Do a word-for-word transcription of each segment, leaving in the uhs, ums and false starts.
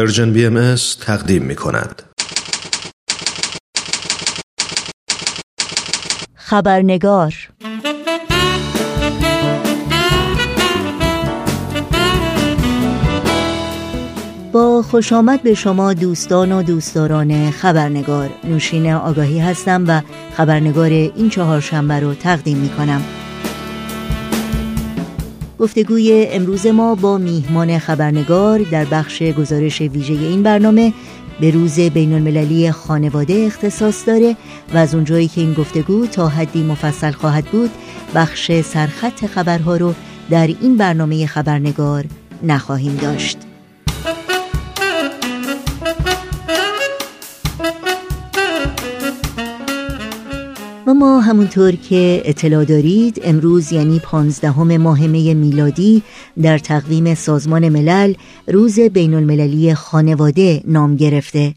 پرژن بی ام اس تقدیم می کند. خبرنگار با خوش آمد به شما دوستان و دوستداران خبرنگار، نوشین آگاهی هستم و خبرنگار این چهارشنبه رو تقدیم می کنم. گفتگوی امروز ما با میهمان خبرنگار در بخش گزارش ویژه این برنامه به روز بین المللی خانواده اختصاص داره و از اونجایی که این گفتگو تا حدی مفصل خواهد بود، بخش سرخط خبرها رو در این برنامه خبرنگار نخواهیم داشت. اما همونطور که اطلاع دارید، امروز یعنی پانزدهم ماه می میلادی در تقویم سازمان ملل روز بین المللی خانواده نام گرفته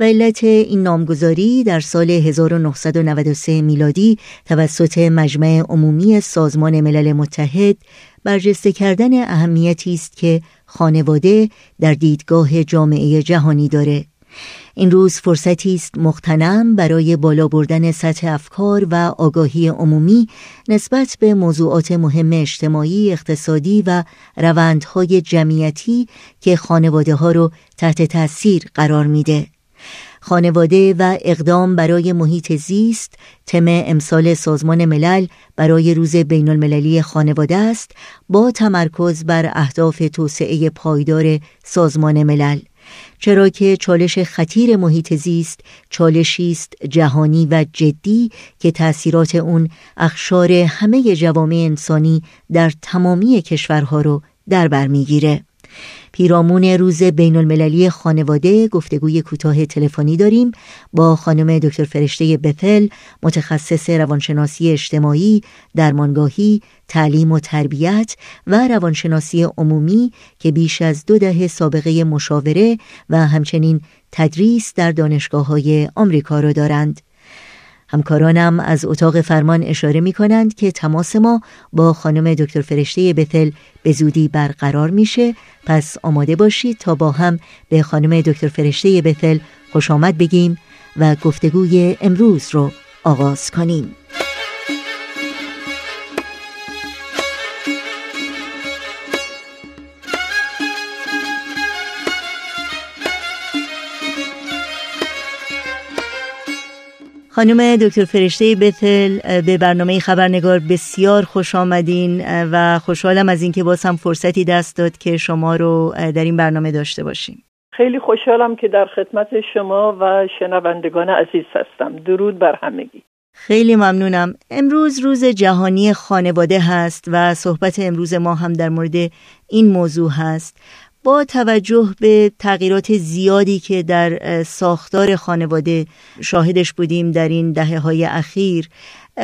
و علت این نامگذاری در سال هزار و نهصد و نود و سه میلادی توسط مجمع عمومی سازمان ملل متحد برجسته کردن اهمیتی است که خانواده در دیدگاه جامعه جهانی داره. این روز فرصتی است مغتنم برای بالا بردن سطح افکار و آگاهی عمومی نسبت به موضوعات مهم اجتماعی، اقتصادی و روندهای جمعیتی که خانواده ها رو تحت تأثیر قرار میده. خانواده و اقدام برای محیط زیست تم امسال سازمان ملل برای روز بین المللی خانواده است، با تمرکز بر اهداف توسعه پایدار سازمان ملل، چرا که چالش خطیر محیط زیست چالشی است جهانی و جدی که تأثیرات اون اقشار همه جوامع انسانی در تمامی کشورها رو در بر میگیره. پیرامون روز بین المللی خانواده گفتگوی کوتاه تلفنی داریم با خانم دکتر فرشته بفل، متخصص روانشناسی اجتماعی، درمانگاهی، تعلیم و تربیت و روانشناسی عمومی که بیش از دو دهه سابقه مشاوره و همچنین تدریس در دانشگاه‌های آمریکا را دارند. همکارانم از اتاق فرمان اشاره می کنند که تماس ما با خانم دکتر فرشته بفل به زودی برقرار میشه، پس آماده باشید تا با هم به خانم دکتر فرشته بفل خوش آمد بگیم و گفتگوی امروز رو آغاز کنیم. خانم دکتر فرشته بفل، به برنامه خبرنگار بسیار خوش آمدین و خوشحالم از اینکه باز هم فرصتی دست داد که شما رو در این برنامه داشته باشیم. خیلی خوشحالم که در خدمت شما و شنوندگان عزیز هستم. درود بر همگی. خیلی ممنونم. امروز روز جهانی خانواده هست و صحبت امروز ما هم در مورد این موضوع هست. با توجه به تغییرات زیادی که در ساختار خانواده شاهدش بودیم در این دهه‌های اخیر،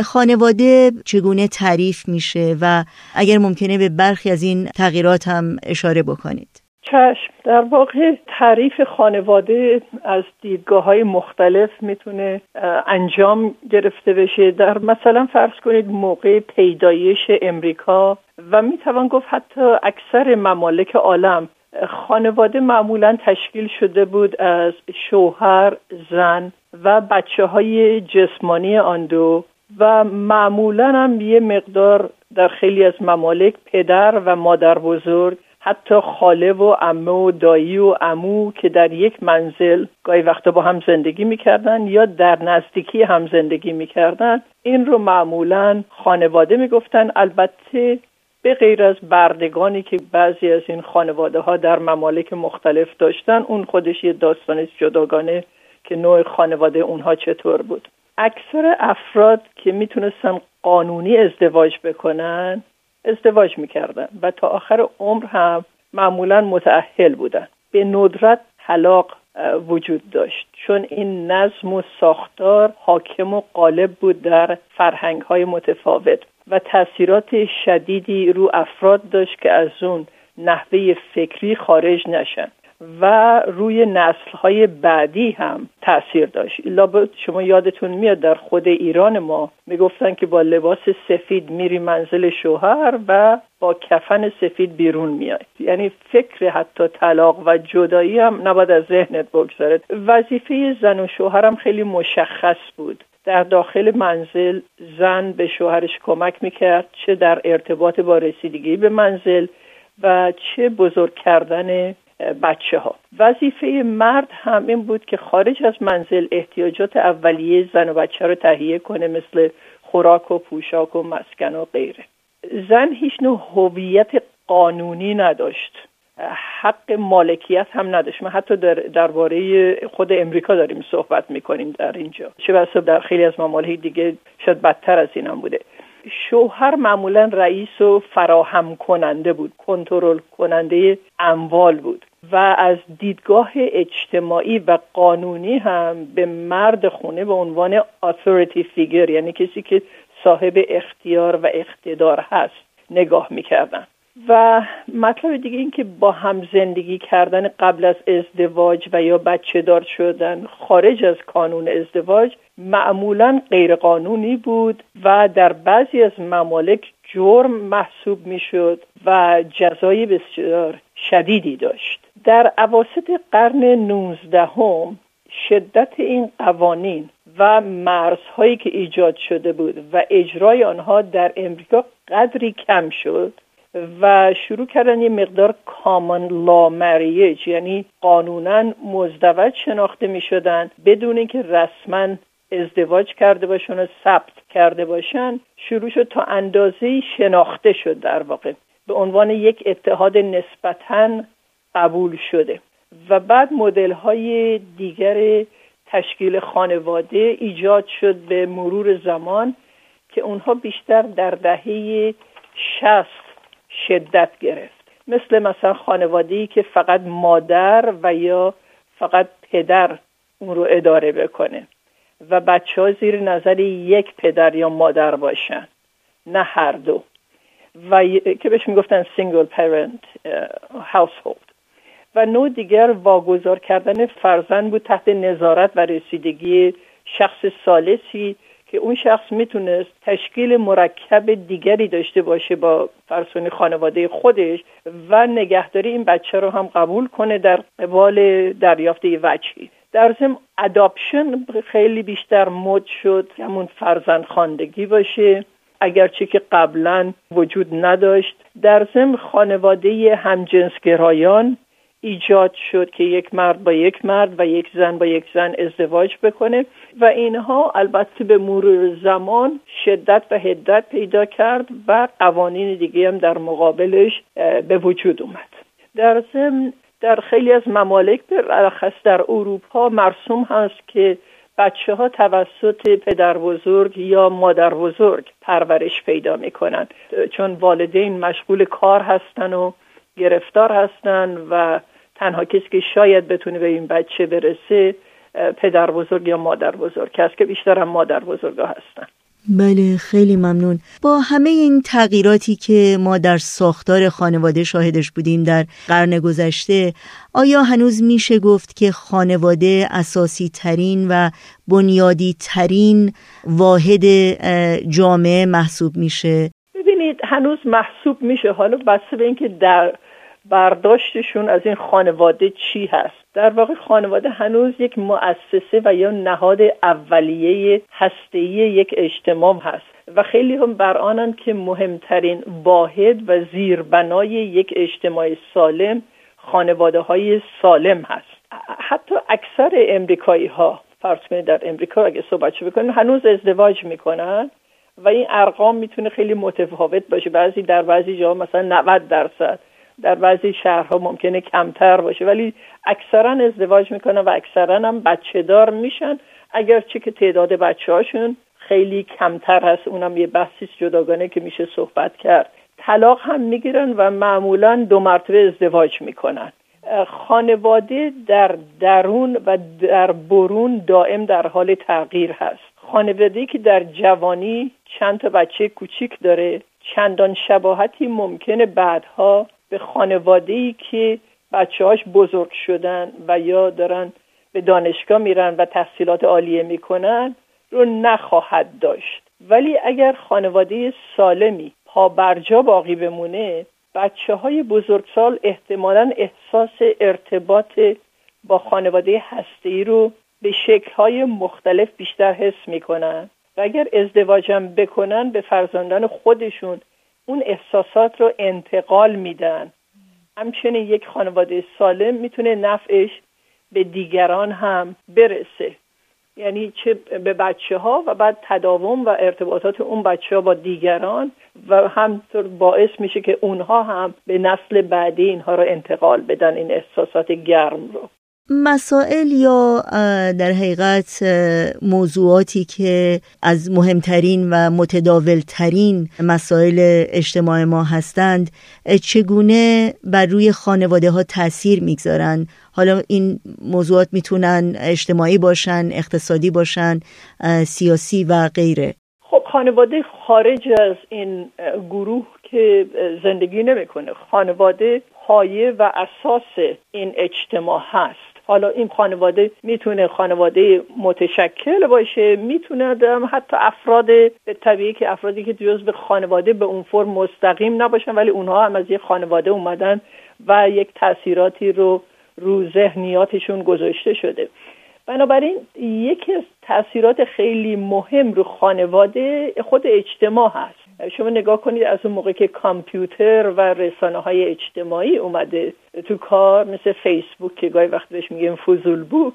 خانواده چگونه تعریف میشه و اگر ممکنه به برخی از این تغییرات هم اشاره بکنید. چشم. در واقع تعریف خانواده از دیدگاه‌های مختلف میتونه انجام گرفته بشه. در مثلا فرض کنید موقع پیدایش امریکا و میتوان گفت حتی اکثر ممالک عالم، خانواده معمولاً تشکیل شده بود از شوهر، زن و بچه‌های جسمانی آن دو و معمولاً هم یه مقدار در خیلی از ممالک پدر و مادر بزرگ، حتی خاله و عمه و دایی و عمو که در یک منزل گاهی وقتا با هم زندگی می‌کردن یا در نزدیکی هم زندگی می‌کردن، این رو معمولاً خانواده می‌گفتن. البته به غیر از بردگانی که بعضی از این خانواده ها در ممالک مختلف داشتن، اون خودش یه داستانی جداگانه که نوع خانواده اونها چطور بود. اکثر افراد که میتونستن قانونی ازدواج بکنن ازدواج میکردن و تا آخر عمر هم معمولا متأهل بودن. به ندرت طلاق وجود داشت، چون این نظم و ساختار حاکم و غالب بود در فرهنگ های متفاوت و تأثیرات شدیدی رو افراد داشت که از اون نحوه فکری خارج نشن و روی نسل‌های بعدی هم تأثیر داشت. لابد شما یادتون میاد در خود ایران ما میگفتن که با لباس سفید میری منزل شوهر و با کفن سفید بیرون میای. یعنی فکر حتی طلاق و جدایی هم نباید از ذهنت بگذارد. وظیفه زن و شوهر هم خیلی مشخص بود. در داخل منزل زن به شوهرش کمک میکرد، چه در ارتباط با رسیدگی به منزل و چه بزرگ کردن بچه ها. وظیفه مرد هم این بود که خارج از منزل احتیاجات اولیه زن و بچه رو تهیه کنه، مثل خوراک و پوشاک و مسکن و غیره. زن هیچ نوع هویت قانونی نداشت، حق مالکیت هم نداشت. ما حتی در درباره خود امریکا داریم صحبت میکنیم در اینجا، چه بسا در خیلی از ممالک دیگه شاید بدتر از این هم بوده. شوهر معمولا رئیس و فراهم کننده بود، کنترل کننده اموال بود و از دیدگاه اجتماعی و قانونی هم به مرد خونه به عنوان authority figure، یعنی کسی که صاحب اختیار و اقتدار هست، نگاه میکردن. و مطلب دیگه این که با هم زندگی کردن قبل از ازدواج و یا بچه دار شدن خارج از کانون ازدواج معمولا غیر قانونی بود و در بعضی از ممالک جرم محسوب می شد و جزای بسیار شدیدی داشت. در اواسط قرن نوزدهم شدت این قوانین و مرزهایی که ایجاد شده بود و اجرای آنها در امریکا قدری کم شد و شروع کردن یه مقدار کامن لا مریج، یعنی قانونا مزدوج شناخته می شدن بدون اینکه رسما ازدواج کرده باشن و ثبت کرده باشن. شروع شد تا اندازه‌ای شناخته شد، در واقع به عنوان یک اتحاد نسبتاً قبول شده. و بعد مدل‌های دیگر تشکیل خانواده ایجاد شد به مرور زمان که اونها بیشتر در دهه شصت شدت گرفت، مثل مثلا خانواده‌ای که فقط مادر و یا فقط پدر اون رو اداره بکنه و بچه‌ها زیر نظر یک پدر یا مادر باشن، نه هر دو، و که بهش میگفتن سینگل پرنت هاوسهولد. و نوع دیگر واگذار کردن فرزند بود تحت نظارت و رسیدگی شخص ثالثی که اون شخص میتونست تشکیل مرکب دیگری داشته باشه با فرسون خانواده خودش و نگهداری این بچه رو هم قبول کنه در قبال دریافت وجهی. در ضمن اداپشن خیلی بیشتر مد شد، همون فرزند خواندگی باشه، اگرچه که قبلا وجود نداشت. در ضمن خانواده همجنسگرایان ایجاد شد که یک مرد با یک مرد و یک زن با یک زن ازدواج بکنه و اینها البته به مرور زمان شدت و حدت پیدا کرد و قوانین دیگه هم در مقابلش به وجود اومد. در ضمن در خیلی از ممالک برخص در اروپا مرسوم هست که بچه ها توسط پدر بزرگ یا مادر بزرگ پرورش پیدا میکنن، چون والدین مشغول کار هستن و گرفتار هستن و تنها کسی که شاید بتونه به این بچه برسه پدر بزرگ یا مادر بزرگ هست که بیشتر هم مادر بزرگ ها هستن. بله، خیلی ممنون. با همه این تغییراتی که ما در ساختار خانواده شاهدش بودیم در قرن گذشته، آیا هنوز میشه گفت که خانواده اساسی ترین و بنیادی ترین واحد جامعه محسوب میشه؟ هنوز محسوب میشه، حالا بسته به اینکه در برداشتشون از این خانواده چی هست. در واقع خانواده هنوز یک مؤسسه و یا نهاد اولیه هسته‌ای یک اجتماع هست و خیلی هم بر آنند که مهمترین واحد و زیربنای یک اجتماع سالم خانواده های سالم هست. حتی اکثر امریکایی ها، فرض کنید در امریکا اگه صحبتش بکنیم، هنوز ازدواج میکنن و این ارقام میتونه خیلی متفاوت باشه. بعضی در بعضی جاها مثلا نود درصد، در بعضی شهرها ممکنه کمتر باشه، ولی اکثرا ازدواج میکنن و اکثرا هم بچه دار میشن، اگرچه که تعداد بچه هاشون خیلی کمتر هست. اونم یه بحثی جداگانه که میشه صحبت کرد. طلاق هم میگیرن و معمولا دو مرتبه ازدواج میکنن. خانواده در درون و در برون دائم در حال تغییر هست. خانواده‌ای که در جوانی چند تا بچه کوچیک داره چندان شباهتی ممکنه بعدها به خانواده‌ای که بچه‌هاش بزرگ شدن و یا دارن به دانشگاه میرن و تحصیلات عالیه میکنن رو نخواهد داشت. ولی اگر خانواده سالمی پا برجا باقی بمونه، بچه‌های بزرگسال احتمالاً احساس ارتباط با خانواده هسته‌ای رو به شکل‌های مختلف بیشتر حس میکنن و اگر ازدواجم بکنن به فرزندان خودشون اون احساسات رو انتقال میدن. همچنین یک خانواده سالم میتونه نفعش به دیگران هم برسه، یعنی چه به بچه ها و بعد تداوم و ارتباطات اون بچه ها با دیگران و همطور باعث میشه که اونها هم به نسل بعدی اینها رو انتقال بدن، این احساسات گرم رو. مسائل یا در حقیقت موضوعاتی که از مهمترین و متداولترین مسائل اجتماع ما هستند چگونه بر روی خانواده ها تأثیر میگذارن؟ حالا این موضوعات میتونن اجتماعی باشن، اقتصادی باشن، سیاسی و غیره. خب خانواده خارج از این گروه که زندگی نمیکنه، خانواده پایه و اساس این اجتماع هست. حالا این خانواده میتونه خانواده متشکل باشه، میتونه حتی افراد به طبیعی که افرادی که جزء خانواده به اون فرم مستقیم نباشن ولی اونها هم از یه خانواده اومدن و یک تأثیراتی رو رو ذهنیاتشون گذاشته شده. بنابراین یکی از تأثیرات خیلی مهم رو خانواده خود اجتماع هست. شما نگاه کنید از اون موقع که کامپیوتر و رسانه‌های اجتماعی اومده تو کار، مثل فیسبوک که گاهی وقت بهش میگیم فضول بوک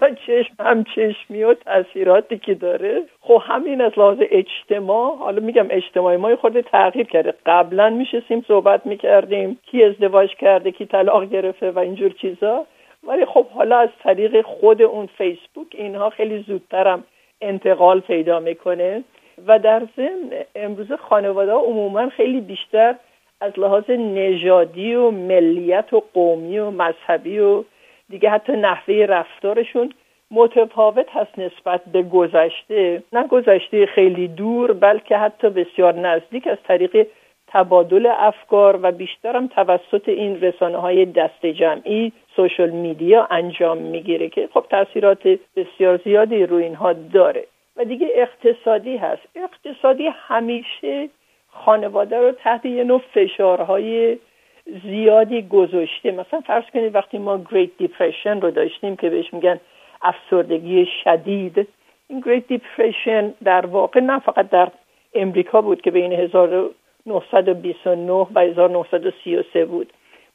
و چشم هم چشمی و تأثیراتی که داره، خب همین از لحاظ اجتماع، حالا میگم اجتماعی ما خورده تغییر کرده. قبلا میشستیم صحبت میکردیم کی ازدواج کرده، کی طلاق گرفته و اینجور چیزا، ولی خب حالا از طریق خود اون فیسبوک اینها خیلی زودتر هم انتقال پیدا میکنه و در ضمن امروز خانواده ها عموما خیلی بیشتر از لحاظ نژادی و ملیت و قومی و مذهبی و دیگه حتی نحوه رفتارشون متفاوت هست نسبت به گذشته، نه گذشته خیلی دور بلکه حتی بسیار نزدیک، از طریق تبادل افکار و بیشتر هم توسط این رسانه‌های دسته جمعی، سوشال میدیا انجام میگیره که خب تأثیرات بسیار زیادی روی اینها داره. و دیگه اقتصادی هست. اقتصادی همیشه خانواده رو تحت یه نوع فشارهای زیادی گذاشته. مثلا فرض کنید وقتی ما Great Depression رو داشتیم که بهش میگن افسردگی شدید، این Great Depression در واقع نه فقط در امریکا بود که بین هزار و نهصد و بیست و نه و هزار و نهصد و سی و سه بود،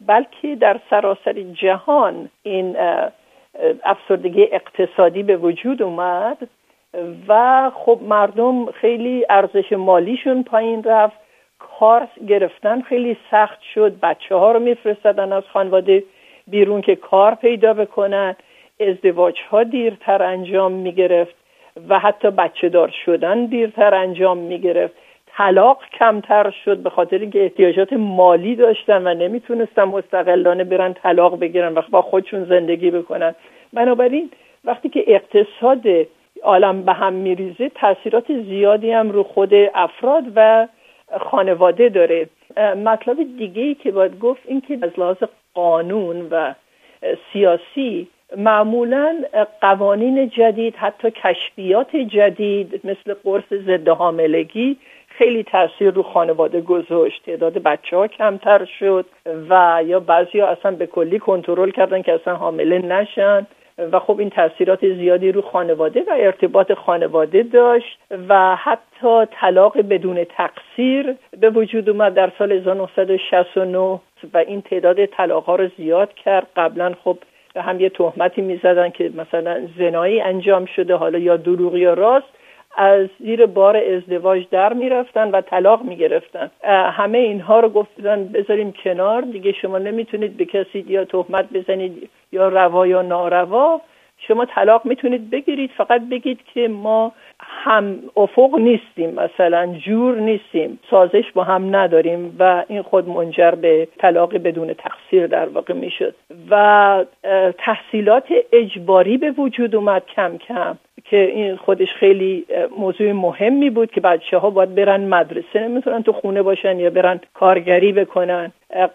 بلکه در سراسر جهان این افسردگی اقتصادی به وجود اومد و خب مردم خیلی ارزش مالیشون پایین رفت، کار گرفتن خیلی سخت شد، بچه ها رو میفرستادن از خانواده بیرون که کار پیدا بکنن، ازدواج ها دیرتر انجام میگرفت و حتی بچه دار شدن دیرتر انجام میگرفت، طلاق کمتر شد به خاطر اینکه احتیاجات مالی داشتن و نمیتونستن مستقلانه برن طلاق بگیرن و با خودشون زندگی بکنن. بنابراین وقتی که اقتصاد عالم به هم میریزه تأثیرات زیادی هم رو خود افراد و خانواده داره. مطلب دیگه‌ای که باید گفت این که از لحاظ قانون و سیاسی معمولاً قوانین جدید، حتی کشفیات جدید مثل قرص ضد حاملگی خیلی تأثیر رو خانواده گذاشت. تعداد بچه ها کمتر شد و یا بعضی ها اصلا به کلی کنترل کردن که اصلا حامله نشن و خب این تأثیرات زیادی رو خانواده و ارتباط خانواده داشت و حتی طلاق بدون تقصیر به وجود اومد در سال هزار و نهصد و شصت و نه و این تعداد طلاق ها رو زیاد کرد. قبلا خب به هم یه تهمتی می زدن که مثلا زنایی انجام شده، حالا یا دروغ یا راست، از زیر بار ازدواج در می رفتن و طلاق می گرفتن. همه اینها رو گفتن بذاریم کنار، دیگه شما نمیتونید به کسی یا تهمت بزنید یا روا یا ناروا، شما طلاق میتونید بگیرید، فقط بگید که ما هم افق نیستیم، مثلا جور نیستیم، سازش با هم نداریم و این خود منجر به طلاق بدون تقصیر در واقع میشد. و تحصیلات اجباری به وجود اومد کم کم که این خودش خیلی موضوع مهمی بود که بچه ها باید برن مدرسه، نمیتونن تو خونه باشن یا برن کارگری بکنن.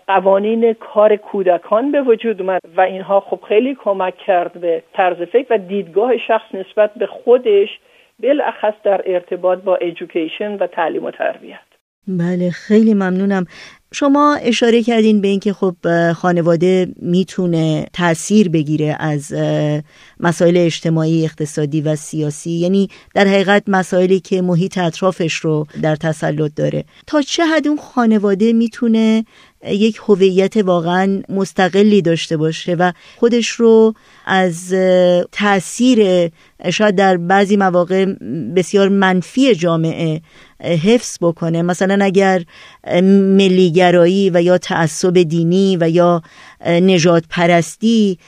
قوانین کار کودکان به وجود اومد و اینها خب خیلی کمک کرد به طرز فکر و دیدگاه شخص نسبت به خودش، بالاخص در ارتباط با ایژوکیشن و تعلیم و تربیت. بله، خیلی ممنونم. شما اشاره کردین به اینکه خب خانواده میتونه تأثیر بگیره از مسائل اجتماعی، اقتصادی و سیاسی، یعنی در حقیقت مسائلی که محیط اطرافش رو در تسلط داره. تا چه حد اون خانواده میتونه یک هویت واقعا مستقلی داشته باشه و خودش رو از تأثیر شاید در بعضی مواقع بسیار منفی جامعه حفظ بکنه؟ مثلا اگر ملیگرایی و یا تعصب دینی و یا نژاد پرستی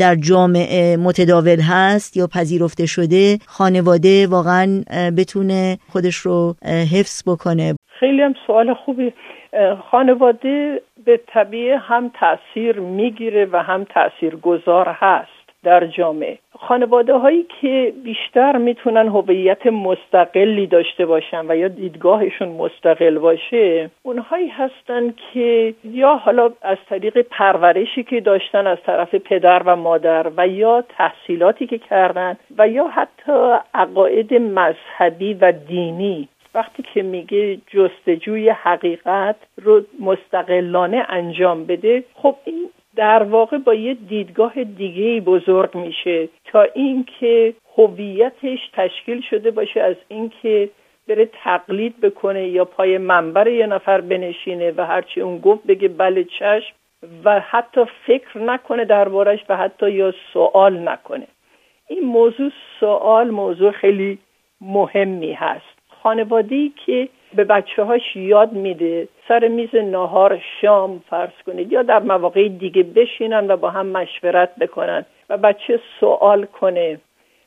در جامعه متداول هست یا پذیرفته شده، خانواده واقعا بتونه خودش رو حفظ بکنه؟ خیلی هم سوال خوبی. خانواده به طبیعه هم تأثیر میگیره و هم تأثیر گذار هست در جامعه. خانواده هایی که بیشتر میتونن هویت مستقلی داشته باشن و یا دیدگاهشون مستقل باشه، اونهایی هستن که یا حالا از طریق پرورشی که داشتن از طرف پدر و مادر و یا تحصیلاتی که کردن و یا حتی عقاید مذهبی و دینی، وقتی که میگه جستجوی حقیقت رو مستقلانه انجام بده، خب این در واقع با یه دیدگاه دیگه‌ای بزرگ میشه تا اینکه هویتش تشکیل شده باشه از اینکه بره تقلید بکنه یا پای منبر یه نفر بنشینه و هرچی اون گفت بگه بله چشم و حتی فکر نکنه دربارش و حتی یا سوال نکنه. این موضوع سوال موضوع خیلی مهمی هست. خانواده‌ای که به بچه‌هاش یاد میده سر میز ناهار، شام فرض کنید یا در مواقع دیگه بشینن و با هم مشورت بکنن و بچه سوال کنه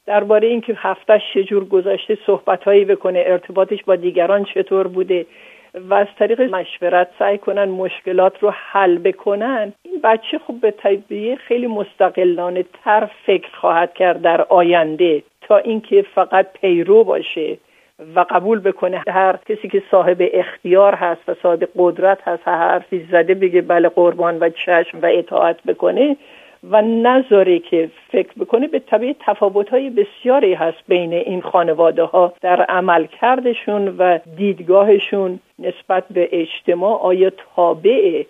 درباره اینکه هفته‌اش چجور گذشته، صحبت‌هایی بکنه، ارتباطش با دیگران چطور بوده و از طریق مشورت سعی کنن مشکلات رو حل بکنن، این بچه خب به طبیعه خیلی مستقلانه تر فکر خواهد کرد در آینده تا اینکه فقط پیرو باشه و قبول بکنه هر کسی که صاحب اختیار هست و صاحب قدرت هست حرفی زده بگه بله قربان و چشم و اطاعت بکنه و نذاره که فکر بکنه. به طبیعت تفاوت‌های بسیاری هست بین این خانواده‌ها در عملکردشون و دیدگاهشون نسبت به اجتماع. آیا تابع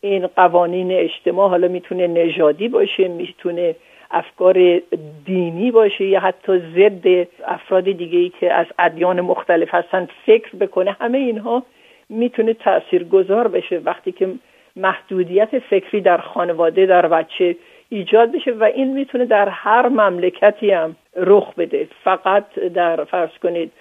این قوانین اجتماع، حالا میتونه نژادی باشه، میتونه افکار دینی باشه یا حتی ضد افراد دیگه‌ای که از ادیان مختلف هستن فکر بکنه، همه اینها میتونه تاثیرگذار بشه وقتی که محدودیت فکری در خانواده در بچه ایجاد بشه و این میتونه در هر مملکتی هم رخ بده. فقط در فرض کنید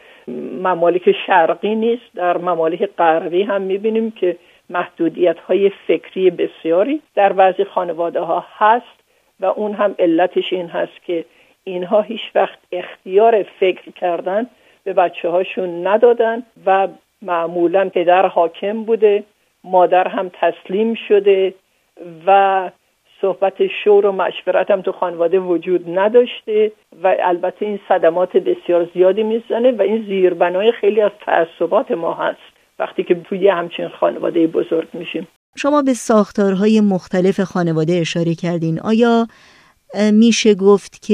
ممالک شرقی نیست، در ممالک غربی هم میبینیم که محدودیت‌های فکری بسیاری در بعضی خانواده‌ها هست و اون هم علتش این هست که اینها هیچ وقت اختیار فکر کردن به بچه هاشون ندادن و معمولا پدر حاکم بوده، مادر هم تسلیم شده و صحبت شور و مشورت هم تو خانواده وجود نداشته و البته این صدمات بسیار زیادی میزنه و این زیربنای خیلی از تعصبات ما هست وقتی که توی همچین خانواده بزرگ میشیم. شما به ساختارهای مختلف خانواده اشاره کردین. آیا میشه گفت که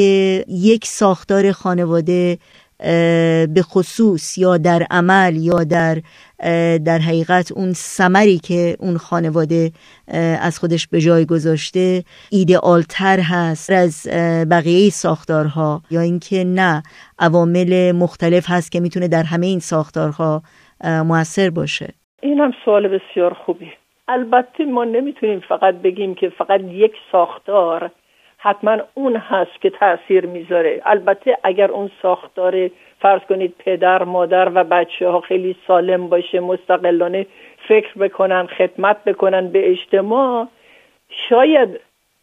یک ساختار خانواده به خصوص یا در عمل یا در در حقیقت اون ثمری که اون خانواده از خودش به جای گذاشته ایدئالتر هست از بقیه ساختارها، یا اینکه نه عوامل مختلف هست که میتونه در همه این ساختارها مؤثر باشه؟ این هم سوال بسیار خوبیه. البته ما نمیتونیم فقط بگیم که فقط یک ساختار حتما اون هست که تأثیر میذاره. البته اگر اون ساختار فرض کنید پدر، مادر و بچه ها خیلی سالم باشه، مستقلانه فکر بکنن، خدمت بکنن به اجتماع، شاید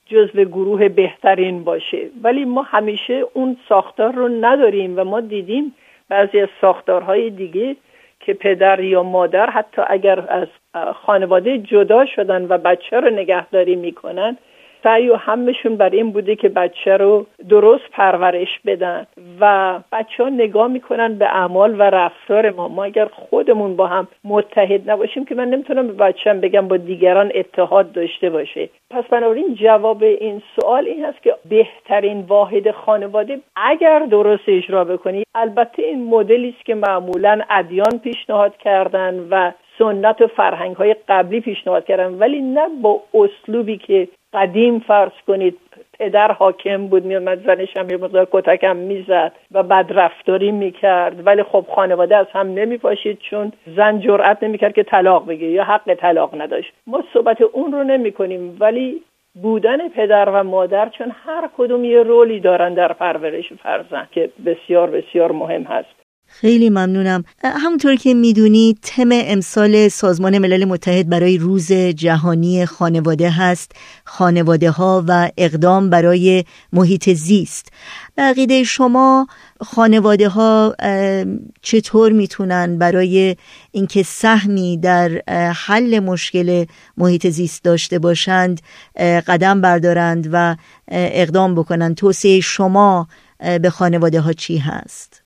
جزو گروه بهترین باشه. ولی ما همیشه اون ساختار رو نداریم و ما دیدیم بعضی از ساختارهای دیگه که پدر یا مادر حتی اگر از خانواده جدا شدن و بچه رو نگهداری میکنن، سعی و همشون بر این بوده که بچه رو درست پرورش بدن و بچه ها نگاه میکنن به اعمال و رفتار ما. ما اگر خودمون با هم متحد نباشیم که من نمیتونم به بچه‌م بگم با دیگران اتحاد داشته باشه. پس بنابراین جواب این سوال این هست که بهترین واحد خانواده اگر درست اجرا بکنی، البته این مدلی است که معمولا ادیان پیشنهاد کردن و سنت و فرهنگ‌های قبلی پیشنهاد کردن، ولی نه با اسلوبی که قدیم فرض کنید پدر حاکم بود، میومد زنش هم یه مقدار کتکم میزد و بدرفتاری میکرد، ولی خب خانواده از هم نمیپاشید چون زن جرئت نمیکرد که طلاق بگه یا حق طلاق نداشت. ما صحبت اون رو نمیکنیم، ولی بودن پدر و مادر چون هر کدوم یه رولی دارن در پرورش فرزند که بسیار بسیار مهم هست. خیلی ممنونم. همونطور که میدونی تم امسال سازمان ملل متحد برای روز جهانی خانواده هست، خانواده ها و اقدام برای محیط زیست. به عقیده شما خانواده ها چطور میتونن برای اینکه سهمی در حل مشکل محیط زیست داشته باشند قدم بردارند و اقدام بکنند؟ توصیه شما به خانواده ها چی هست؟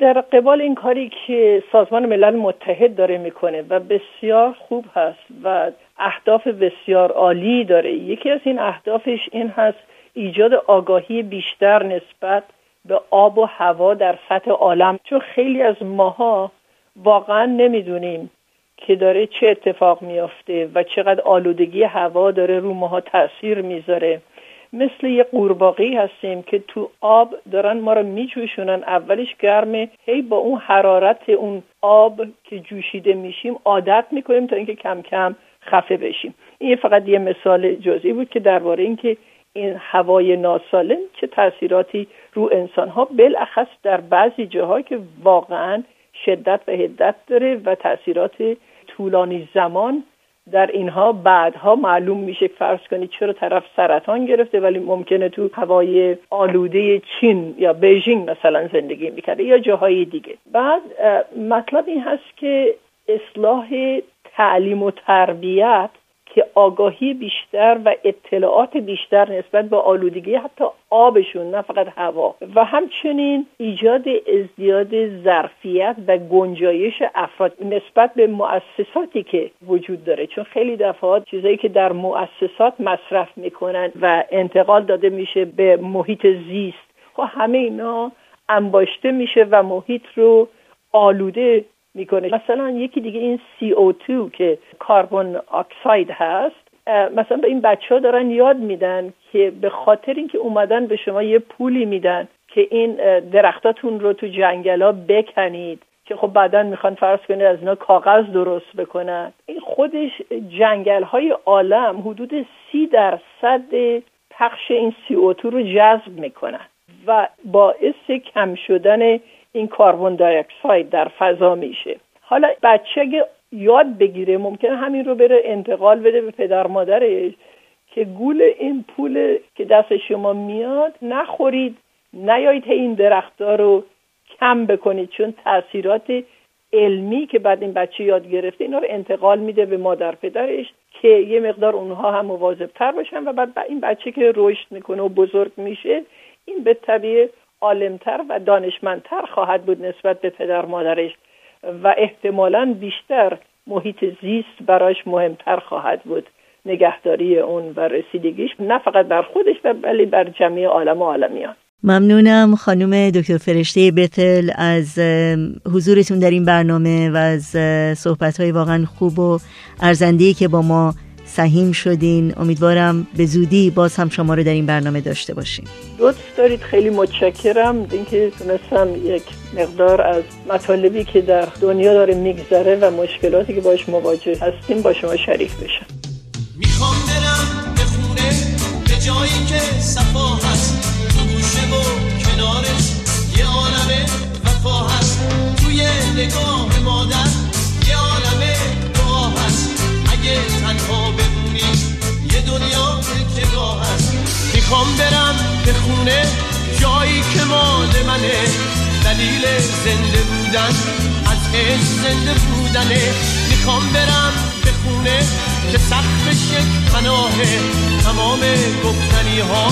در قبال این کاری که سازمان ملل متحد داره میکنه و بسیار خوب هست و اهداف بسیار عالی داره، یکی از این اهدافش این هست ایجاد آگاهی بیشتر نسبت به آب و هوا در سطح عالم، چون خیلی از ماها واقعا نمیدونیم که داره چه اتفاق میافته و چقدر آلودگی هوا داره رو ماها تأثیر میذاره. مثل یه قورباغه هستیم که تو آب دارن ما رو میجوشونن، اولش گرمه، هی با اون حرارت اون آب که جوشیده میشیم عادت میکنیم تا اینکه کم کم خفه بشیم. این فقط یه مثال جزئی بود که درباره اینکه این هوای ناسالم چه تأثیراتی رو انسان‌ها بالاخص در بعضی جاها که واقعاً شدت و حدت داره و تأثیرات طولانی زمان در اینها بعدها معلوم میشه. فرض کنید چرا طرف سرطان گرفته ولی ممکنه تو هوای آلوده چین یا بیجینگ مثلا زندگی میکرده یا جاهای دیگه. بعد مطلب این هست که اصلاح تعلیم و تربیت که آگاهی بیشتر و اطلاعات بیشتر نسبت به آلودگی حتی آبشون، نه فقط هوا، و همچنین ایجاد ازدیاد ظرفیت و گنجایش افراد نسبت به مؤسساتی که وجود داره، چون خیلی دفعات چیزایی که در مؤسسات مصرف میکنن و انتقال داده میشه به محیط زیست، خب همه اینا انباشته میشه و محیط رو آلوده میکنه. مثلا یکی دیگه این سی او تو که کاربن اکساید هست، مثلا به این بچه ها دارن یاد میدن که به خاطر اینکه اومدن به شما یه پولی میدن که این درختاتون رو تو جنگلا بکنید، که خب بعدن میخوان فرض کنید از اینا کاغذ درست بکنن. این خودش جنگل های عالم حدود سی درصد پخش این سی او تو رو جذب میکنن و باعث کم شدن این کاربن دی اکساید در فضا میشه. حالا بچه یاد بگیره ممکنه همین رو بره انتقال بده به پدر مادرش که گول این پول که دست شما میاد نخورید، نیایید این درخت‌ها رو کم بکنید، چون تأثیرات علمی که بعد این بچه یاد گرفته اینا رو انتقال میده به مادر پدرش که یه مقدار اونها هم مواظب‌تر باشن و بعد این بچه که رشد میکنه و بزرگ میشه این به طبیعه عالمتر و دانشمندتر خواهد بود نسبت به پدر مادرش و احتمالاً بیشتر محیط زیست براش مهمتر خواهد بود، نگهداری اون و رسیدگیش نه فقط بر خودش بلکه بر جمعی عالم و عالمیان. ممنونم خانم دکتر فرشته بفل از حضورتون در این برنامه و از صحبت‌های واقعاً خوب و ارزنده‌ای که با ما سهیم شدین. امیدوارم به زودی باز هم شما رو در این برنامه داشته باشیم. لطف دارید، خیلی متشکرم اینکه تونستم یک مقدار از مطالبی که در دنیا داره میگذره و مشکلاتی که باش مواجه هستیم با شما شریک بشم. میخوام برم به خونه، به جایی که صفا هست، تو گوشه و کنارش یه عالم وفا هست، توی نگاه مادر یه عالم دعا هست، اگه تنها بمونی یه دنیا التقا هست. میخوام برم به خونه، جایی که مال منه، دلیل زنده بودن از عشق زنده بودنه. میخوام برم به خونه که سقفش یک پناهه، تمام گفت آدمی ها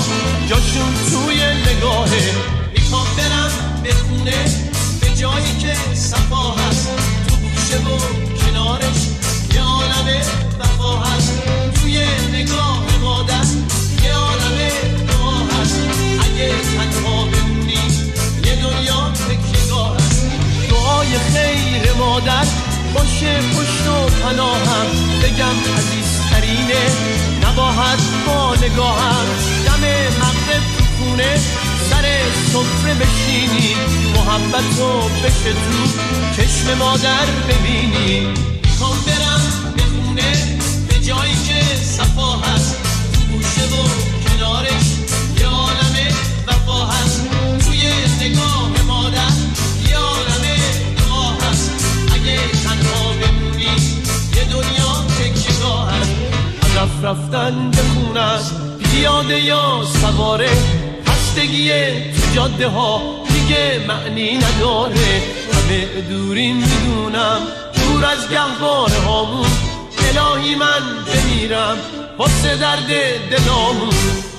جاشون توی نگاهه. میخوام برم به خونه، به جایی که صفا هست، تو گوشه و کنارش یه عالم وفا هست، توی نگاه مادر یه عالم دعا هست. اگه تنها بمونی یه دنیا تکیه‌گاه هست، دعای خیر مادر باشه پشت و پناهم. بگم عزیزترینه نباید با نگاهم، دم مغرب تو خونه سر سفره بشینی، محبت رو بشه تو چشم مادر ببینی. میخوام برم به خونه، به جایی که صفا هست، تو گوشه و کنارش یه عالم وفا هست، توی نگاه مادر یه عالم دعا هست. اگه تنها بمونی یه دنیا تکیه‌گاه هست، از رفت رفتن به خونه پیاده یا سواره، خستگیه تو جاده ها دیگه معنی نداره. همه دورین میدونم دور از گهواره هامون، الهی من بمیرم واسه درد دلامون.